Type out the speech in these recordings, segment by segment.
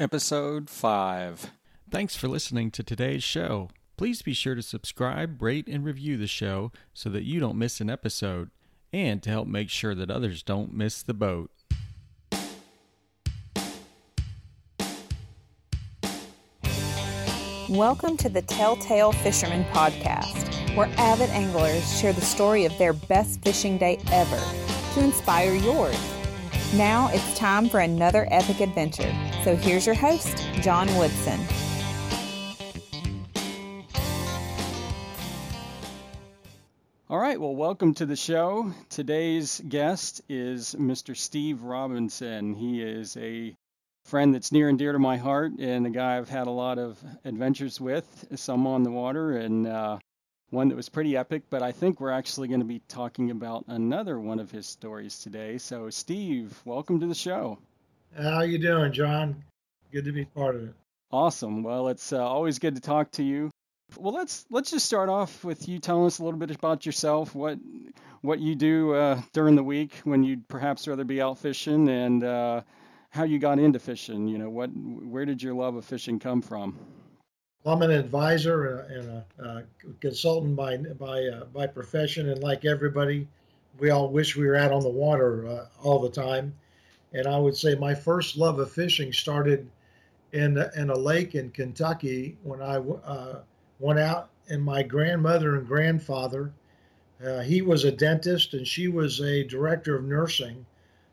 Episode 5. Thanks for listening to today's show. Please be sure to subscribe, rate, and review the show so that you don't miss an episode, and to help make sure that others don't miss the boat. Welcome to the Telltale Fisherman podcast, where avid anglers share the story of their best fishing day ever to inspire yours. Now it's time for another epic adventure. So here's your host, John Woodson. All right, well, welcome to the show. Today's guest is Mr. Steve Robinson. He is a friend that's near and dear to my heart and a guy I've had a lot of adventures with, some on the water and one that was pretty epic, but I think we're actually going to be talking about another one of his stories today. So, Steve, welcome to the show. How you doing, John? Good to be part of it. Awesome. Well, it's always good to talk to you. Well, let's just start off with you telling us a little bit about yourself, what you do during the week when you'd perhaps rather be out fishing, and how you got into fishing. You know, where did your love of fishing come from? Well, I'm an advisor and a consultant by profession, and like everybody, we all wish we were out on the water all the time. And I would say my first love of fishing started in a lake in Kentucky when I went out, and my grandmother and grandfather, he was a dentist and she was a director of nursing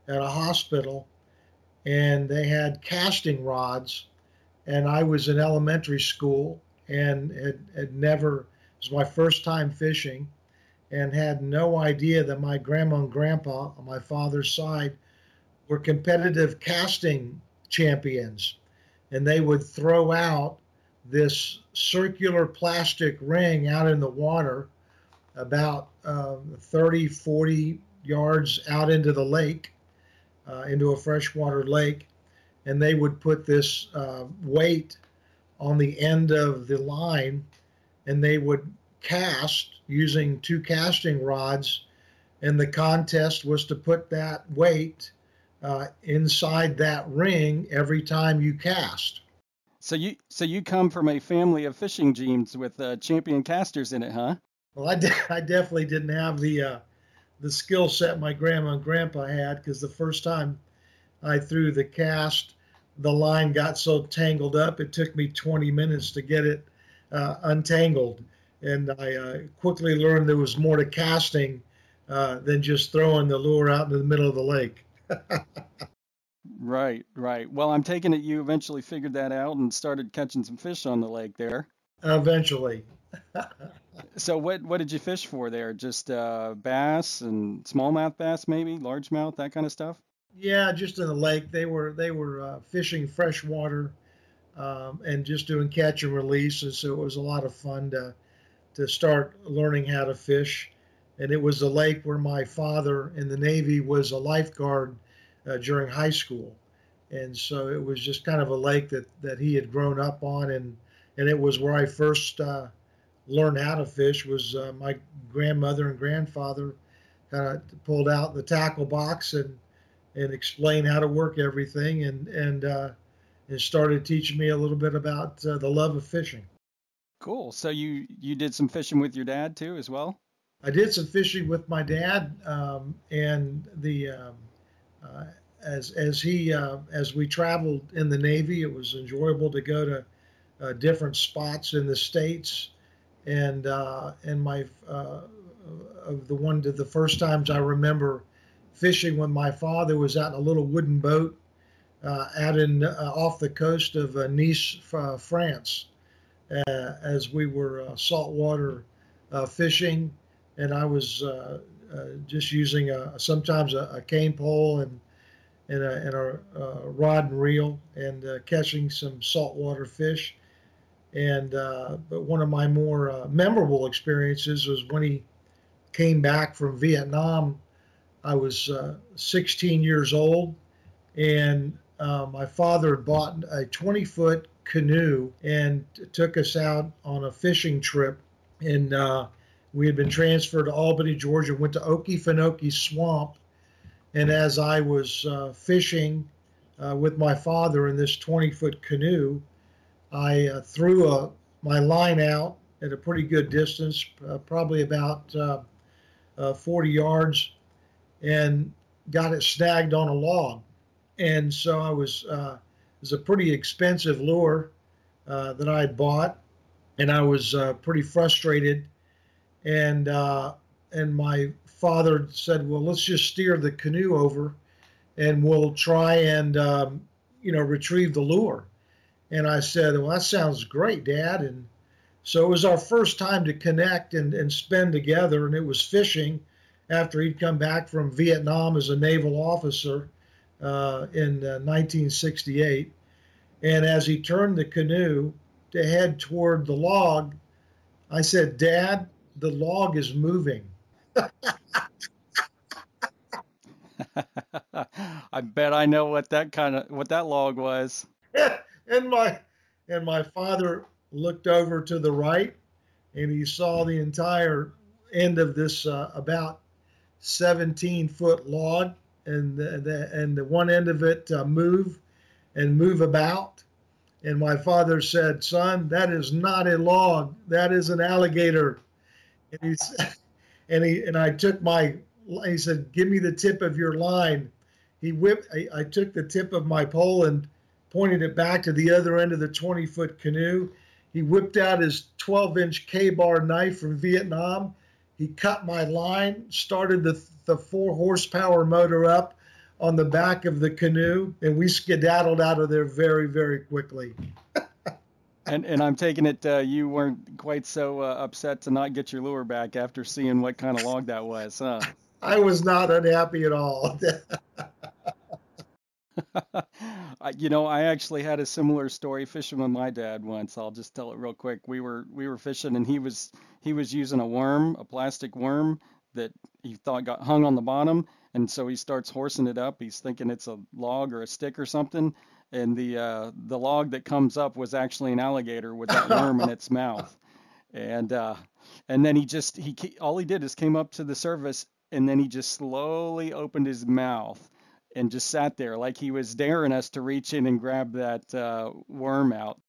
at a hospital, and they had casting rods. And I was in elementary school and it was my first time fishing, and had no idea that my grandma and grandpa on my father's side were competitive casting champions. And they would throw out this circular plastic ring out in the water about 30, 40 yards out into the lake, into a freshwater lake. And they would put this weight on the end of the line, and they would cast using two casting rods. And the contest was to put that weight inside that ring every time you cast. So you come from a family of fishing genes with champion casters in it, huh? Well, I definitely didn't have the skill set my grandma and grandpa had, because the first time I threw the cast, the line got so tangled up, it took me 20 minutes to get it untangled. And I quickly learned there was more to casting than just throwing the lure out into the middle of the lake. Right. Well, I'm taking it you eventually figured that out and started catching some fish on the lake there. Eventually. So what did you fish for there? Just bass and smallmouth bass, maybe? Largemouth, that kind of stuff? Yeah, just in the lake. They were fishing freshwater and just doing catch and release, and so it was a lot of fun to start learning how to fish. And it was the lake where my father in the Navy was a lifeguard during high school, and so it was just kind of a lake that he had grown up on, and it was where I first learned how to fish. Was my grandmother and grandfather kind of pulled out the tackle box and explain how to work everything, and started teaching me a little bit about the love of fishing. Cool. So you did some fishing with your dad too, as well? I did some fishing with my dad, as we traveled in the Navy, it was enjoyable to go to different spots in the States, and my the first times I remember fishing when my father was out in a little wooden boat out in off the coast of Nice, France, as we were saltwater fishing, and I was just using sometimes a cane pole and a rod and reel, and catching some saltwater fish. And but one of my more memorable experiences was when he came back from Vietnam. I was 16 years old, and my father had bought a 20-foot canoe and took us out on a fishing trip. And we had been transferred to Albany, Georgia, went to Okefenokee Swamp. And as I was fishing, with my father in this 20-foot canoe. I threw my line out at a pretty good distance, probably about 40 yards, and got it snagged on a log. And so I was, it was a pretty expensive lure that I had bought, and I was pretty frustrated. And my father said, well, let's just steer the canoe over and we'll try and, you know, retrieve the lure. And I said, well, that sounds great, Dad. And so it was our first time to connect and spend together. And it was fishing after he'd come back from Vietnam as a naval officer in 1968. And as he turned the canoe to head toward the log, I said, Dad, the log is moving. I bet I know what that log was. And my father looked over to the right, and he saw the entire end of this about 17-foot log, and the one end of it move about. And my father said, son, that is not a log. That is an alligator. He said, give me the tip of your line. I took the tip of my pole and pointed it back to the other end of the 20-foot canoe. He whipped out his 12-inch K-bar knife from Vietnam. He cut my line, started the 4-horsepower motor up on the back of the canoe, and we skedaddled out of there very, very quickly. And I'm taking it you weren't quite so upset to not get your lure back after seeing what kind of log that was, huh? I was not unhappy at all. You know, I actually had a similar story fishing with my dad once. I'll just tell it real quick. We were fishing, and he was using a plastic worm that he thought got hung on the bottom, and so he starts horsing it up. He's thinking it's a log or a stick or something, and the log that comes up was actually an alligator with that worm in its mouth. And then all he did is came up to the surface, and then he just slowly opened his mouth and just sat there like he was daring us to reach in and grab that worm out.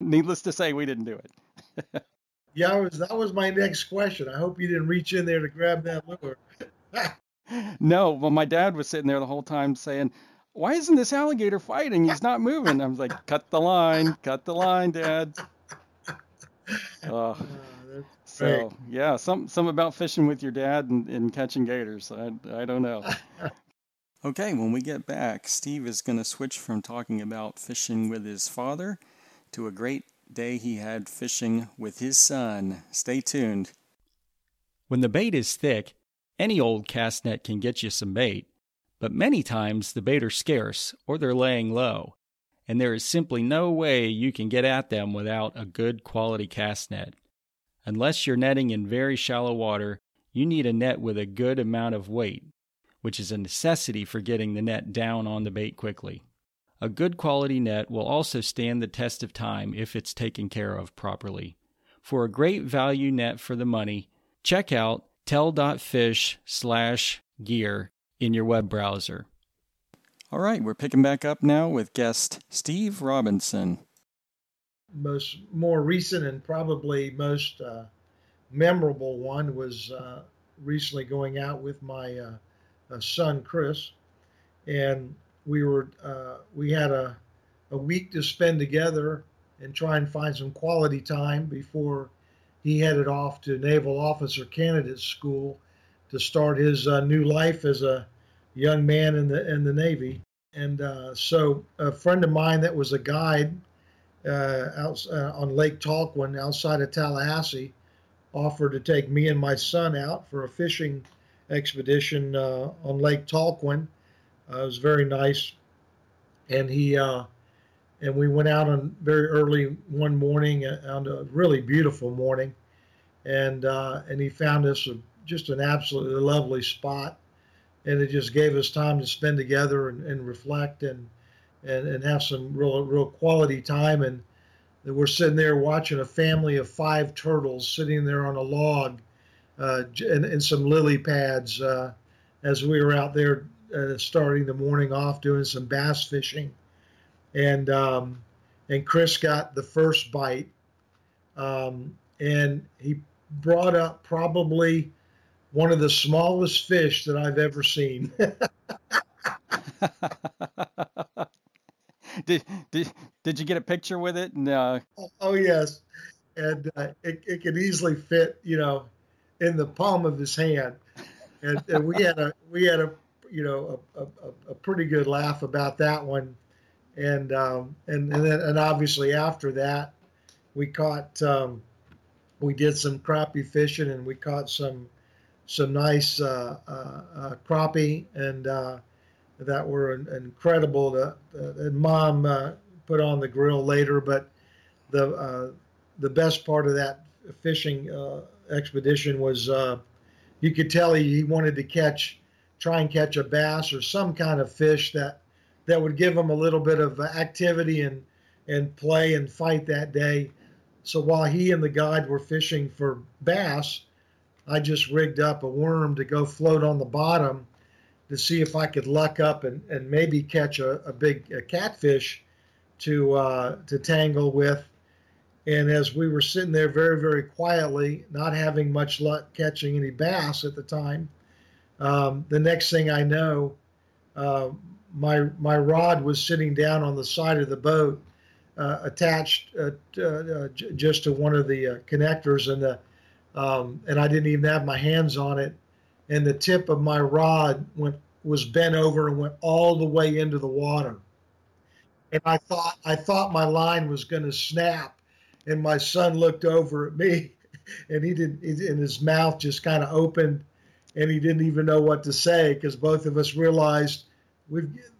Needless to say, we didn't do it. Yeah, that was my next question. I hope you didn't reach in there to grab that lure. No, well, my dad was sitting there the whole time saying, why isn't this alligator fighting? He's not moving. I was like, cut the line, Dad. So, yeah, some about fishing with your dad and catching gators. I don't know. Okay, when we get back, Steve is going to switch from talking about fishing with his father to a great day he had fishing with his son. Stay tuned. When the bait is thick, any old cast net can get you some bait, but many times the bait are scarce or they're laying low, and there is simply no way you can get at them without a good quality cast net. Unless you're netting in very shallow water, you need a net with a good amount of weight, which is a necessity for getting the net down on the bait quickly. A good quality net will also stand the test of time if it's taken care of properly. For a great value net for the money, check out tell.fish/gear in your web browser. All right, we're picking back up now with guest Steve Robinson. More recent and probably most memorable one was recently going out with my son Chris, and we had a week to spend together and try and find some quality time before he headed off to Naval Officer Candidate School to start his new life as a young man in the Navy. And so a friend of mine that was a guide on Lake Talquin outside of Tallahassee offered to take me and my son out for a fishing expedition on Lake Talquin. It was very nice, and we went out on very early one morning, on a really beautiful morning, and he found us just an absolutely lovely spot, and it just gave us time to spend together and reflect and have some real quality time. And we're sitting there watching a family of 5 turtles sitting there on a log. And some lily pads as we were out there starting the morning off doing some bass fishing, and Chris got the first bite, and he brought up probably one of the smallest fish that I've ever seen. Did you get a picture with it? No. Oh yes, and it could easily fit, in the palm of his hand, and we had a pretty good laugh about that one, and then obviously after that, we caught we did some crappie fishing, and we caught some nice crappie, and that were incredible. And Mom put on the grill later, but the best part of that fishing expedition was you could tell he wanted to try and catch a bass or some kind of fish that would give him a little bit of activity and play and fight that day. So while he and the guide were fishing for bass, I just rigged up a worm to go float on the bottom to see if I could luck up and maybe catch a big catfish to tangle with. And as we were sitting there very, very quietly, not having much luck catching any bass at the time, the next thing I know, my rod was sitting down on the side of the boat, attached just to one of the connectors, and I didn't even have my hands on it. And the tip of my rod was bent over and went all the way into the water. And I thought my line was going to snap. And my son looked over at me, and his mouth just kind of opened, and he didn't even know what to say, because both of us realized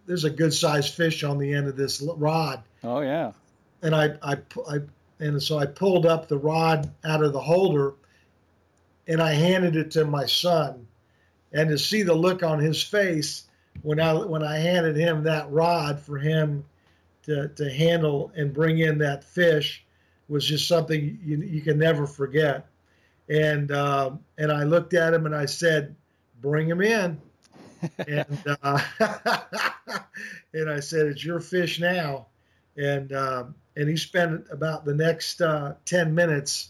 there's a good-sized fish on the end of this rod. Oh yeah. And so I pulled up the rod out of the holder, and I handed it to my son, and to see the look on his face when I handed him that rod for him to handle and bring in that fish was just something you can never forget. And I looked at him and I said, "Bring him in." And I said, "It's your fish now." And he spent about the next 10 minutes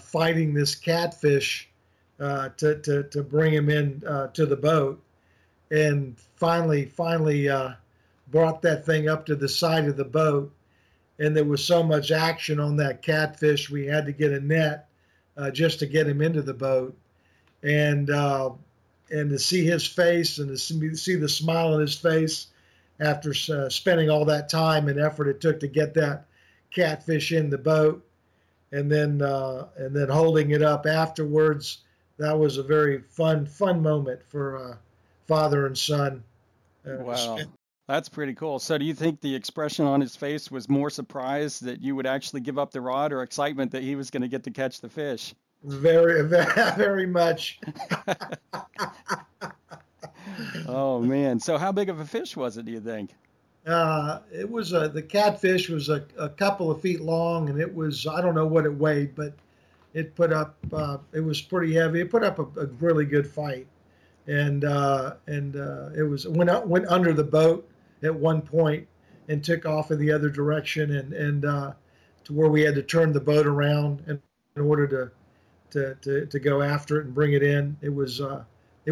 fighting this catfish to bring him in to the boat, and finally brought that thing up to the side of the boat. And there was so much action on that catfish, we had to get a net just to get him into the boat. And to see his face and to see the smile on his face after spending all that time and effort it took to get that catfish in the boat, and then holding it up afterwards, that was a very fun moment for father and son. Wow. That's pretty cool. So do you think the expression on his face was more surprise that you would actually give up the rod, or excitement that he was going to get to catch the fish? Very, very much. Oh, man. So how big of a fish was it, do you think? It was the catfish was a couple of feet long, and it was, I don't know what it weighed, but it put up, it was pretty heavy. It put up a really good fight. And it was went under the boat at one point and took off in the other direction, and to where we had to turn the boat around in order to go after it and bring it in. It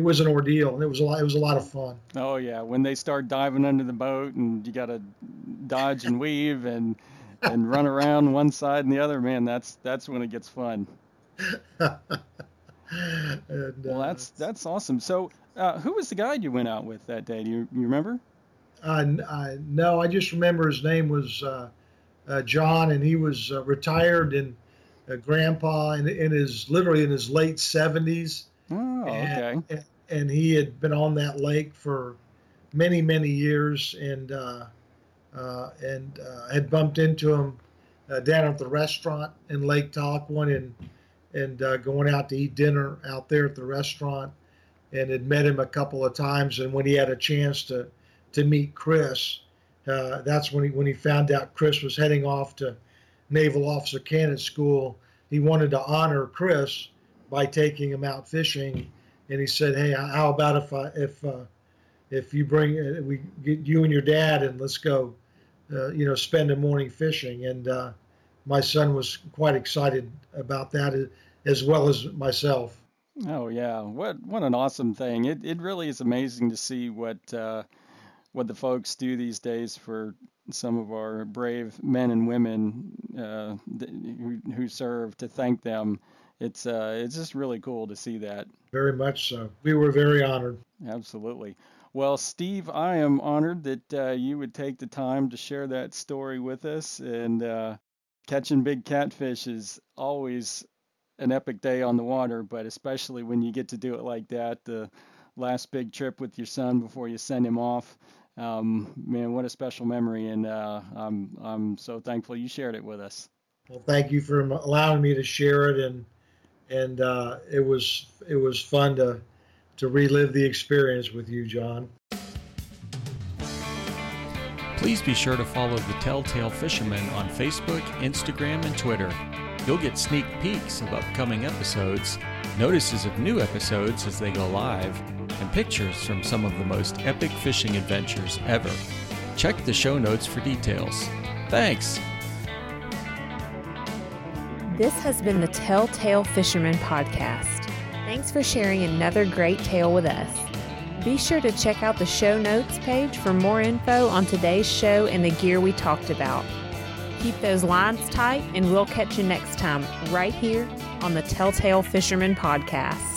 was an ordeal, and it was a lot of fun. Oh yeah, when they start diving under the boat and you got to dodge and weave and run around one side and the other, man, that's when it gets fun. Well, that's awesome. So who was the guide you went out with that day? Do you remember? No, I just remember his name was John, and he was retired and a grandpa, and literally in his late 70s. Oh, okay. And he had been on that lake for many, many years, and had bumped into him down at the restaurant in Lake Talquin, and going out to eat dinner out there at the restaurant, and had met him a couple of times. And when he had a chance to meet Chris, that's when he found out Chris was heading off to Naval Officer Candidate School. He wanted to honor Chris by taking him out fishing, and he said, "Hey, how about if I, if if you bring, we get you and your dad and let's go, you know, spend a morning fishing. And my son was quite excited about that, as well as myself. Oh yeah, what an awesome thing! It really is amazing to see what the folks do these days for some of our brave men and women who serve. To thank them, it's just really cool to see that. Very much so. We were very honored. Absolutely. Well, Steve, I am honored that you would take the time to share that story with us. And catching big catfish is always an epic day on the water, but especially when you get to do it like that, the last big trip with your son before you send him off. Man, what a special memory, and I'm so thankful you shared it with us. Well, thank you for allowing me to share it, and it was fun to relive the experience with you, John. Please be sure to follow the Telltale Fisherman on Facebook, Instagram, and Twitter. You'll get sneak peeks of upcoming episodes, notices of new episodes as they go live, and pictures from some of the most epic fishing adventures ever. Check the show notes for details. Thanks! This has been the Telltale Fisherman Podcast. Thanks for sharing another great tale with us. Be sure to check out the show notes page for more info on today's show and the gear we talked about. Keep those lines tight, and we'll catch you next time right here on the Telltale Fisherman Podcast.